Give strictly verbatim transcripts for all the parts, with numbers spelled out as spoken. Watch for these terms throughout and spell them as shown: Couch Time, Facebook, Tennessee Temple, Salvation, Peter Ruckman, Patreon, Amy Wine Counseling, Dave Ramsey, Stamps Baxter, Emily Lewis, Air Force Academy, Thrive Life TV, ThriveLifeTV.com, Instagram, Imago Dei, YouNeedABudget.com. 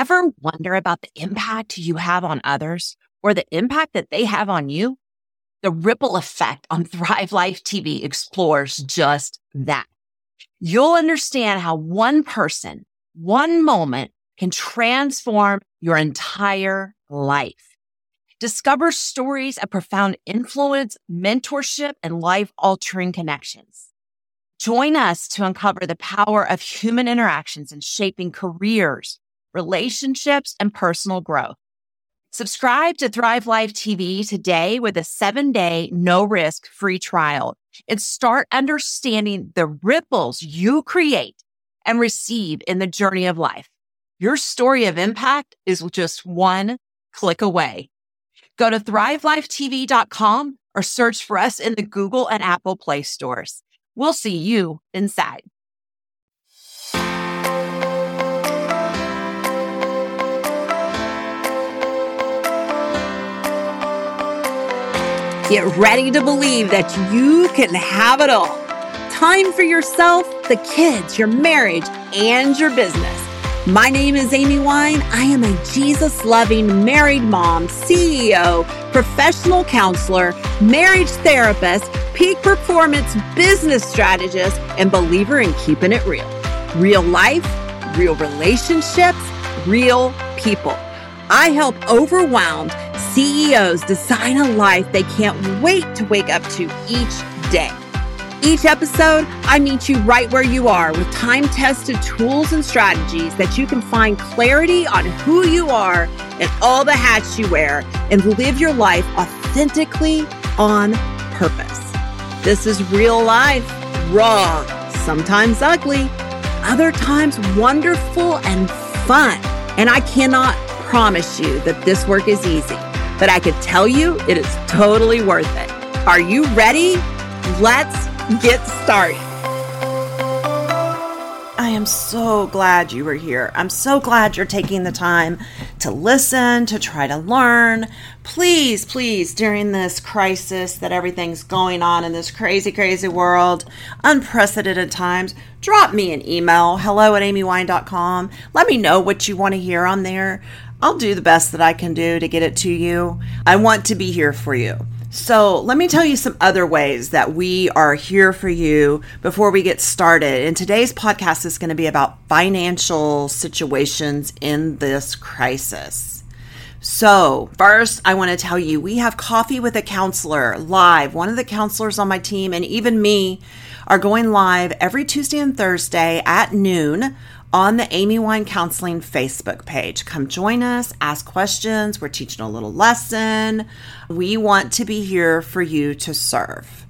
Ever wonder about the impact you have on others or the impact that they have on you? The ripple effect on Thrive Life T V explores just that. You'll understand how one person, one moment can transform your entire life. Discover stories of profound influence, mentorship, and life-altering connections. Join us to uncover the power of human interactions in shaping careers, relationships, and personal growth. Subscribe to Thrive Life T V today with a seven-day, no-risk free trial and start understanding the ripples you create and receive in the journey of life. Your story of impact is just one click away. Go to Thrive Life T V dot com or search for us in the Google and Apple Play stores. We'll see you inside. Get ready to believe that you can have it all. Time for yourself, the kids, your marriage, and your business. My name is Amy Wine. I am a Jesus-loving married mom, C E O, professional counselor, marriage therapist, peak performance business strategist, and believer in keeping it real. Real life, real relationships, real people. I help overwhelmed C E Os design a life they can't wait to wake up to each day. Each episode, I meet you right where you are with time-tested tools and strategies that you can find clarity on who you are and all the hats you wear and live your life authentically on purpose. This is real life, raw, sometimes ugly, other times wonderful and fun. And I cannot promise you that this work is easy, but I could tell you it is totally worth it. Are you ready? Let's get started. I am so glad you were here. I'm so glad you're taking the time to listen, to try to learn. Please, please, during this crisis that everything's going on in this crazy, crazy world, unprecedented times, drop me an email, hello at amy wine dot com. Let me know what you want to hear on there. I'll do the best that I can do to get it to you. I want to be here for you. So let me tell you some other ways that we are here for you before we get started. And today's podcast is going to be about financial situations in this crisis. So first, I want to tell you, we have Coffee with a Counselor live. One of the counselors on my team and even me are going live every Tuesday and Thursday at noon on the Amy Wine Counseling Facebook page. Come join us, ask questions. We're teaching a little lesson. We want to be here for you to serve.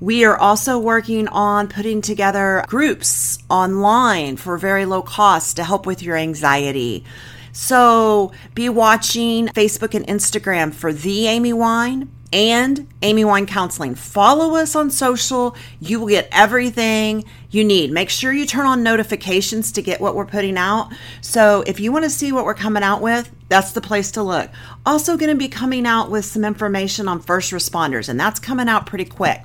We are also working on putting together groups online for very low cost to help with your anxiety. So be watching Facebook and Instagram for The Amy Wine and Amy Wine Counseling. Follow us on social. You will get everything you need. Make sure you turn on notifications to get what we're putting out. So if you want to see what we're coming out with, that's the place to look. Also going to be coming out with some information on first responders, and that's coming out pretty quick.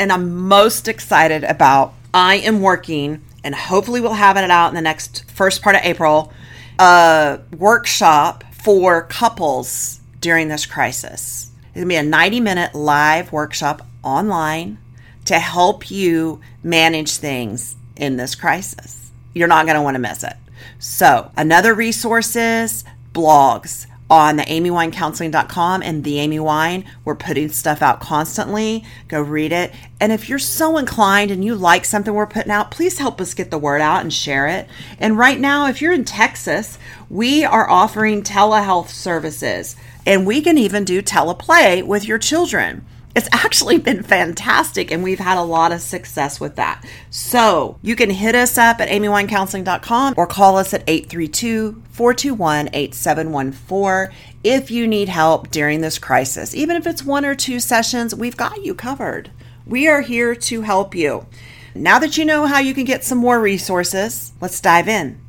And I'm most excited about, I am working, and hopefully we'll have it out in the next first part of April, a workshop for couples during this crisis. It's going to be a ninety minute live workshop online to help you manage things in this crisis. You're not going to want to miss it. So another resource is blogs on the amy wine counseling dot com and The Amy Wine. We're putting stuff out constantly. Go read it. And if you're so inclined and you like something we're putting out, please help us get the word out and share it. And right now, if you're in Texas, we are offering telehealth services. And we can even do teleplay with your children. It's actually been fantastic, and we've had a lot of success with that. So you can hit us up at amy wine counseling dot com or call us at eight three two, four two one, eight seven one four if you need help during this crisis. Even if it's one or two sessions, we've got you covered. We are here to help you. Now that you know how you can get some more resources, let's dive in.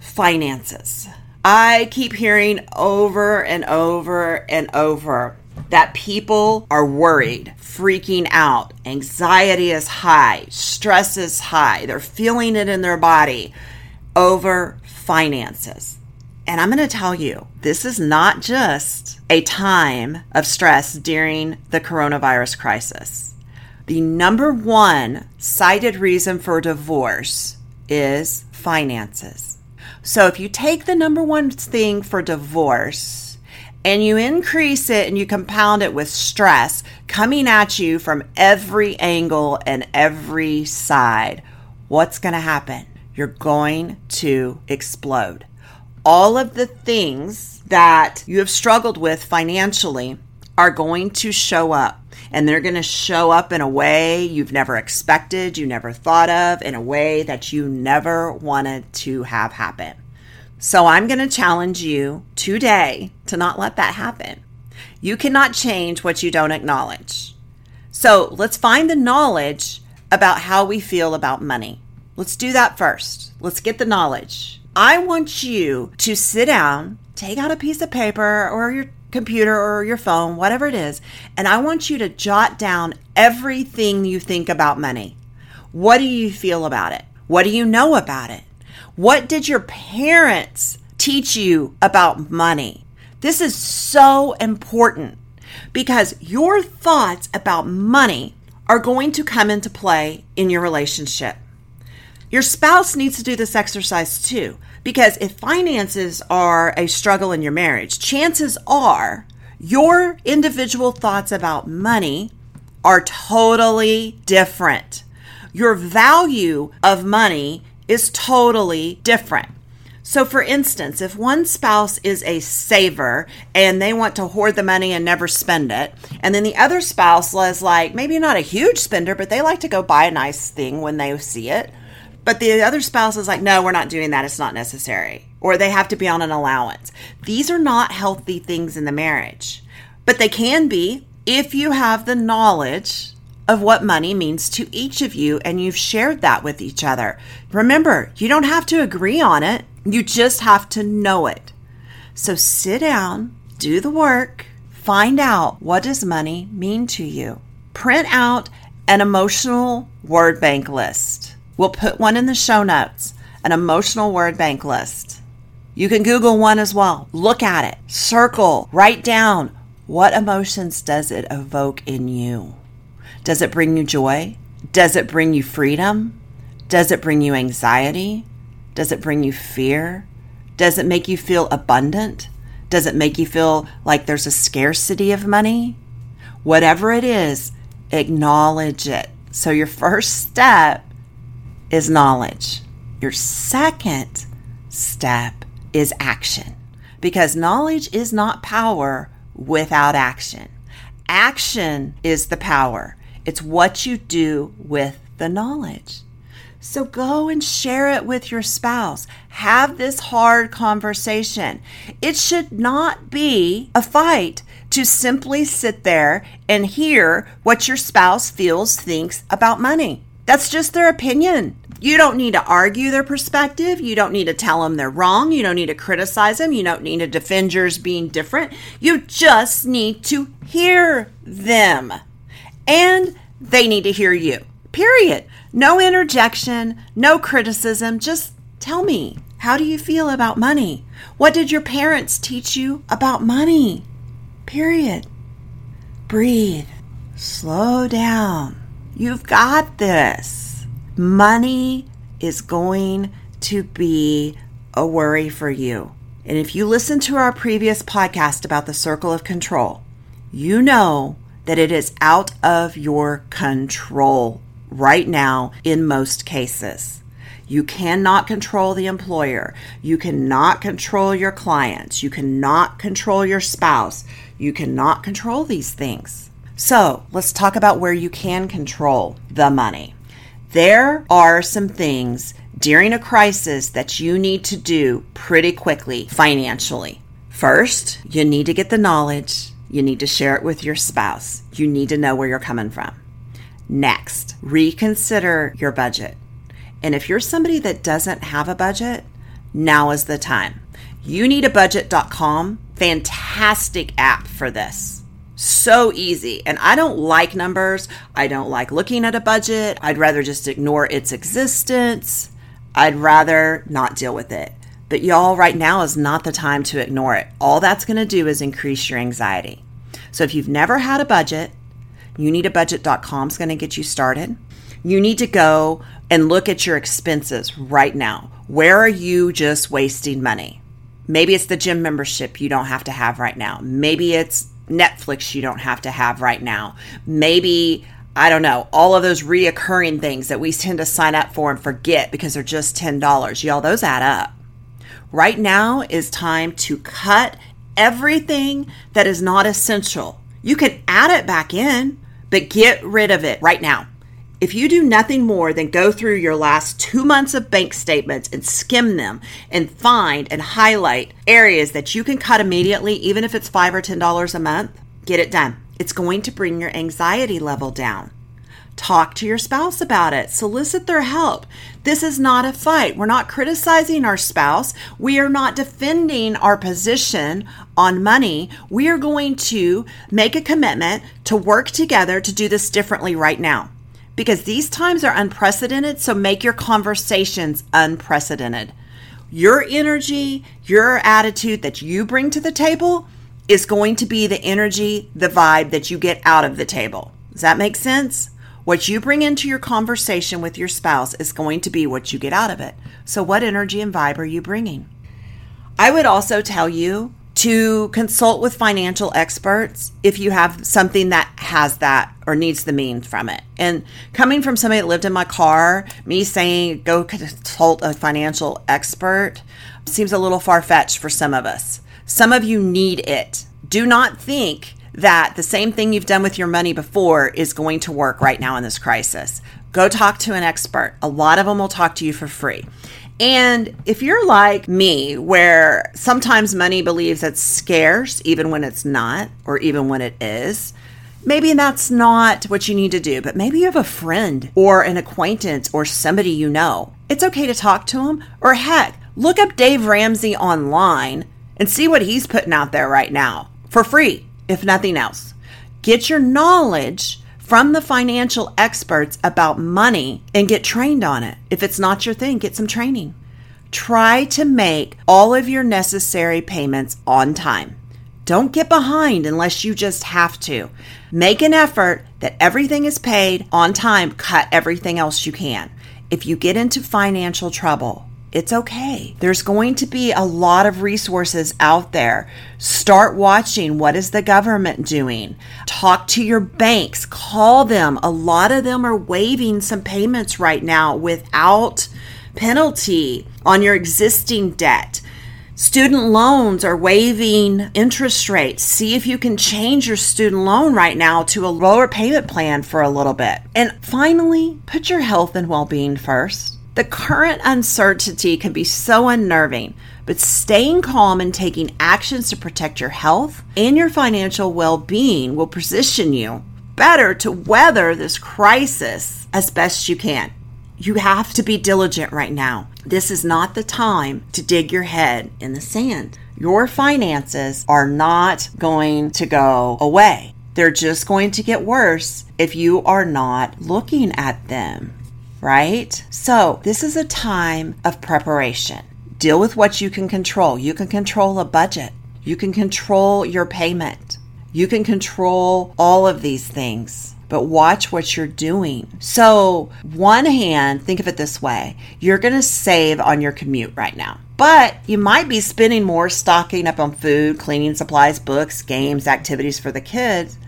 Finances. I keep hearing over and over and over that people are worried, freaking out. Anxiety is high, stress is high. They're feeling it in their body over finances. And I'm going to tell you, this is not just a time of stress during the coronavirus crisis. The number one cited reason for divorce is finances. So if you take the number one thing for divorce and you increase it and you compound it with stress coming at you from every angle and every side, what's going to happen? You're going to explode. All of the things that you have struggled with financially are going to show up, and they're going to show up in a way you've never expected, you never thought of, in a way that you never wanted to have happen. So I'm going to challenge you today to not let that happen. You cannot change what you don't acknowledge. So let's find the knowledge about how we feel about money. Let's do that first. Let's get the knowledge. I want you to sit down, take out a piece of paper or your computer or your phone, whatever it is, and I want you to jot down everything you think about money. What do you feel about it? What do you know about it? What did your parents teach you about money? This is so important because your thoughts about money are going to come into play in your relationship. Your spouse needs to do this exercise too, because if finances are a struggle in your marriage, chances are your individual thoughts about money are totally different. Your value of money is totally different. So for instance, if one spouse is a saver and they want to hoard the money and never spend it, and then the other spouse is like, maybe not a huge spender, but they like to go buy a nice thing when they see it. But the other spouse is like, no, we're not doing that. It's not necessary. Or they have to be on an allowance. These are not healthy things in the marriage, but they can be if you have the knowledge of what money means to each of you and you've shared that with each other. Remember, you don't have to agree on it. You just have to know it. So sit down, do the work, find out what does money mean to you. Print out an emotional word bank list. We'll put one in the show notes, an emotional word bank list. You can Google one as well. Look at it, circle, write down. What emotions does it evoke in you? Does it bring you joy? Does it bring you freedom? Does it bring you anxiety? Does it bring you fear? Does it make you feel abundant? Does it make you feel like there's a scarcity of money? Whatever it is, acknowledge it. So your first step is knowledge. Your second step is action, because knowledge is not power without action. Action is the power. It's what you do with the knowledge. So go and share it with your spouse. Have this hard conversation. It should not be a fight to simply sit there and hear what your spouse feels, thinks about money. That's just their opinion. You don't need to argue their perspective. You don't need to tell them they're wrong. You don't need to criticize them. You don't need to defend yours being different. You just need to hear them. And they need to hear you, period. No interjection, no criticism. Just tell me, how do you feel about money? What did your parents teach you about money? Period. Breathe. Slow down. You've got this. Money is going to be a worry for you. And if you listen to our previous podcast about the circle of control, you know that it is out of your control right now in most cases. You cannot control the employer. You cannot control your clients. You cannot control your spouse. You cannot control these things. So let's talk about where you can control the money. There are some things during a crisis that you need to do pretty quickly financially. First, you need to get the knowledge. You need to share it with your spouse. You need to know where you're coming from. Next, reconsider your budget. And if you're somebody that doesn't have a budget, now is the time. You need a budget dot com, fantastic app for this. So easy. And I don't like numbers. I don't like looking at a budget. I'd rather just ignore its existence. I'd rather not deal with it. But y'all, right now is not the time to ignore it. All that's going to do is increase your anxiety. So if you've never had a budget, you need a budget dot com is going to get you started. You need to go and look at your expenses right now. Where are you just wasting money? Maybe it's the gym membership you don't have to have right now. Maybe it's Netflix you don't have to have right now. Maybe, I don't know, all of those reoccurring things that we tend to sign up for and forget because they're just ten dollars. Y'all, those add up. Right now is time to cut everything that is not essential. You can add it back in, but get rid of it right now. If you do nothing more than go through your last two months of bank statements and skim them and find and highlight areas that you can cut immediately, even if it's five or ten dollars a month, get it done. It's going to bring your anxiety level down. Talk to your spouse about it. Solicit their help. This is not a fight. We're not criticizing our spouse. We are not defending our position on money. We are going to make a commitment to work together to do this differently right now, because these times are unprecedented, so make your conversations unprecedented. Your energy, your attitude that you bring to the table is going to be the energy, the vibe that you get out of the table. Does that make sense? What you bring into your conversation with your spouse is going to be what you get out of it. So what energy and vibe are you bringing? I would also tell you to consult with financial experts if you have something that has that or needs the means from it. And coming from somebody that lived in my car, me saying go consult a financial expert seems a little far-fetched for some of us. Some of you need it. Do not think that the same thing you've done with your money before is going to work right now in this crisis. Go talk to an expert. A lot of them will talk to you for free. And if you're like me, where sometimes money believes it's scarce, even when it's not, or even when it is, maybe that's not what you need to do, but maybe you have a friend or an acquaintance or somebody you know. It's okay to talk to them, or heck, look up Dave Ramsey online and see what he's putting out there right now for free. If nothing else, get your knowledge from the financial experts about money and get trained on it. If it's not your thing, get some training. Try to make all of your necessary payments on time. Don't get behind unless you just have to. Make an effort that everything is paid on time. Cut everything else you can. If you get into financial trouble, it's okay. There's going to be a lot of resources out there. Start watching. What is the government doing? Talk to your banks. Call them. A lot of them are waiving some payments right now without penalty on your existing debt. Student loans are waiving interest rates. See if you can change your student loan right now to a lower payment plan for a little bit. And finally, put your health and well-being first. The current uncertainty can be so unnerving, but staying calm and taking actions to protect your health and your financial well-being will position you better to weather this crisis as best you can. You have to be diligent right now. This is not the time to dig your head in the sand. Your finances are not going to go away. They're just going to get worse if you are not looking at them. Right? So this is a time of preparation. Deal with what you can control. You can control a budget. You can control your payment. You can control all of these things, but watch what you're doing. So one hand, think of it this way. You're going to save on your commute right now, but you might be spending more stocking up on food, cleaning supplies, books, games, activities for the kids.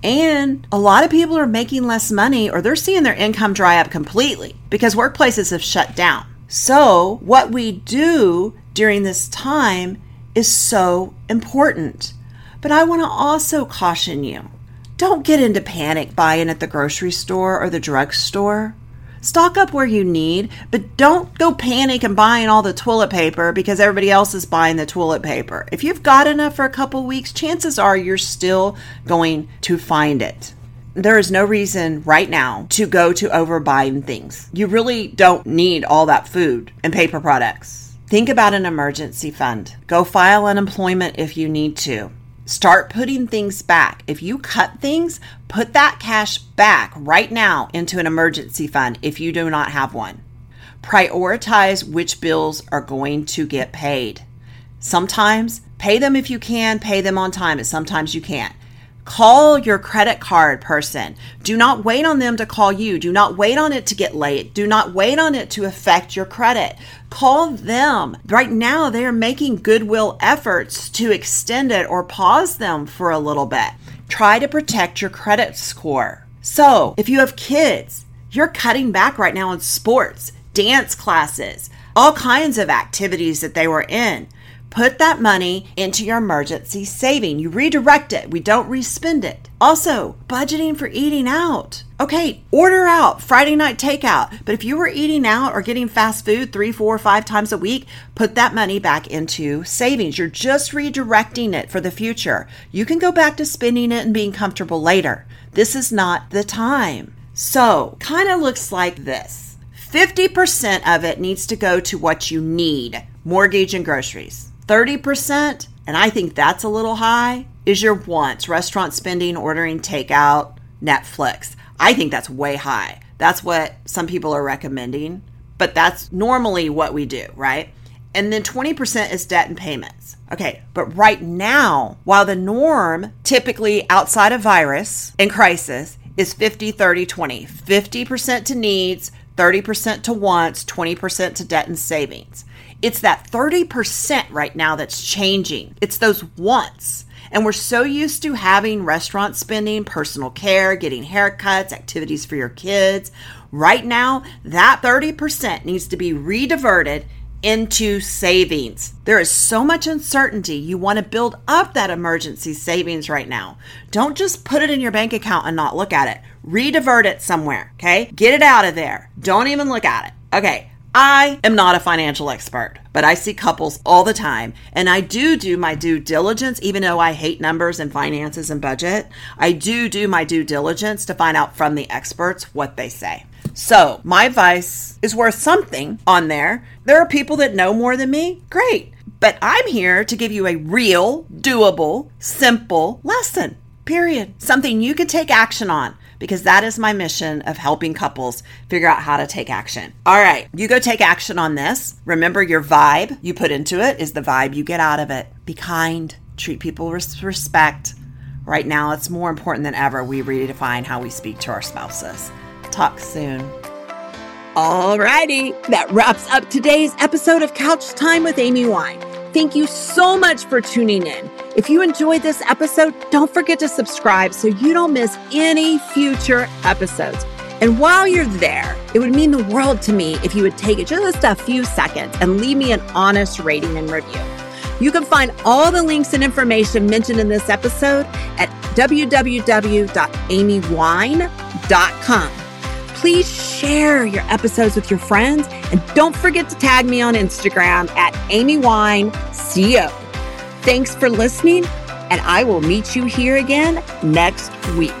And a lot of people are making less money, or they're seeing their income dry up completely because workplaces have shut down. So what we do during this time is so important. But I want to also caution you, don't get into panic buying at the grocery store or the drugstore. Stock up where you need, but don't go panic and buying all the toilet paper because everybody else is buying the toilet paper. If you've got enough for a couple weeks, chances are you're still going to find it. There is no reason right now to go to overbuying things. You really don't need all that food and paper products. Think about an emergency fund. Go file unemployment if you need to. Start putting things back. If you cut things, put that cash back right now into an emergency fund if you do not have one. Prioritize which bills are going to get paid. Sometimes pay them if you can, pay them on time, and sometimes you can't. Call your credit card person. Do not wait on them to call you. Do not wait on it to get late. Do not wait on it to affect your credit. Call them. Right now, they are making goodwill efforts to extend it or pause them for a little bit. Try to protect your credit score. So if you have kids, you're cutting back right now on sports, dance classes, all kinds of activities that they were in. Put that money into your emergency saving. You redirect it. We don't respend it. Also, budgeting for eating out. Okay, order out, Friday night takeout. But if you were eating out or getting fast food three, four, five times a week, put that money back into savings. You're just redirecting it for the future. You can go back to spending it and being comfortable later. This is not the time. So, kind of looks like this. fifty percent of it needs to go to what you need, mortgage and groceries. thirty percent, and I think that's a little high, is your wants, restaurant spending, ordering takeout, Netflix. I think that's way high. That's what some people are recommending, but that's normally what we do, right? And then twenty percent is debt and payments. Okay, but right now, while the norm, typically outside of virus and crisis, is fifty, thirty, twenty, fifty percent to needs, thirty percent to wants, twenty percent to debt and savings. It's that thirty percent right now that's changing. It's those wants. And we're so used to having restaurant spending, personal care, getting haircuts, activities for your kids. Right now, that thirty percent needs to be rediverted into savings. There is so much uncertainty. You want to build up that emergency savings right now. Don't just put it in your bank account and not look at it. Redivert it somewhere, okay? Get it out of there. Don't even look at it. Okay, I am not a financial expert, but I see couples all the time, and I do do my due diligence, even though I hate numbers and finances and budget. I do do my due diligence to find out from the experts what they say. So my advice is worth something on there. There are people that know more than me. Great. But I'm here to give you a real, doable, simple lesson, period. Something you can take action on, because that is my mission of helping couples figure out how to take action. All right, you go take action on this. Remember, your vibe you put into it is the vibe you get out of it. Be kind, treat people with respect. Right now, it's more important than ever we redefine how we speak to our spouses. Talk soon. Alrighty, that wraps up today's episode of Couch Time with Amy Wine. Thank you so much for tuning in. If you enjoyed this episode, don't forget to subscribe so you don't miss any future episodes. And while you're there, it would mean the world to me if you would take just a few seconds and leave me an honest rating and review. You can find all the links and information mentioned in this episode at w w w dot amy wine dot com. Please share your episodes with your friends, and don't forget to tag me on Instagram at Amy Wine C O. Thanks for listening, and I will meet you here again next week.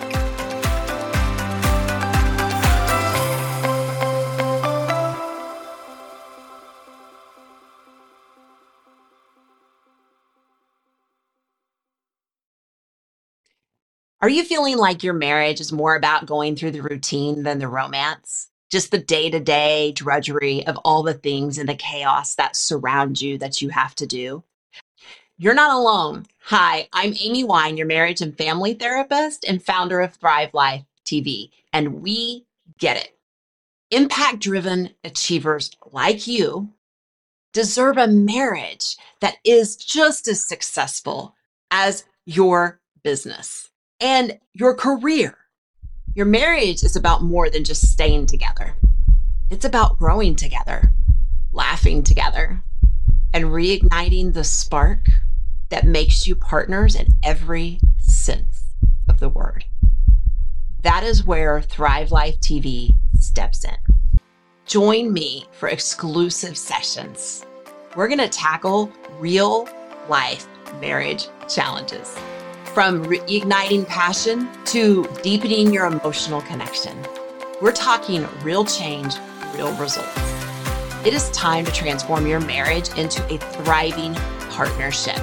Are you feeling like your marriage is more about going through the routine than the romance? Just the day-to-day drudgery of all the things and the chaos that surround you that you have to do? You're not alone. Hi, I'm Amy Wine, your marriage and family therapist and founder of Thrive Life T V, and we get it. Impact-driven achievers like you deserve a marriage that is just as successful as your business and your career. Your marriage is about more than just staying together. It's about growing together, laughing together, and reigniting the spark that makes you partners in every sense of the word. That is where Thrive Life T V steps in. Join me for exclusive sessions. We're going to tackle real life marriage challenges. From reigniting passion to deepening your emotional connection. We're talking real change, real results. It is time to transform your marriage into a thriving partnership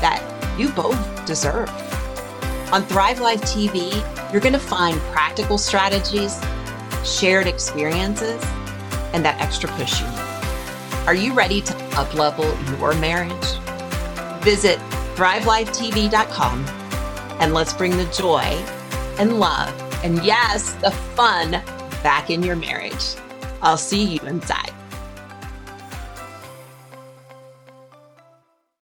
that you both deserve. On Thrive Life T V, you're going to find practical strategies, shared experiences, and that extra push you need. Are you ready to uplevel your marriage? Visit Thrive Life T V dot com and let's bring the joy and love and yes, the fun back in your marriage. I'll see you inside.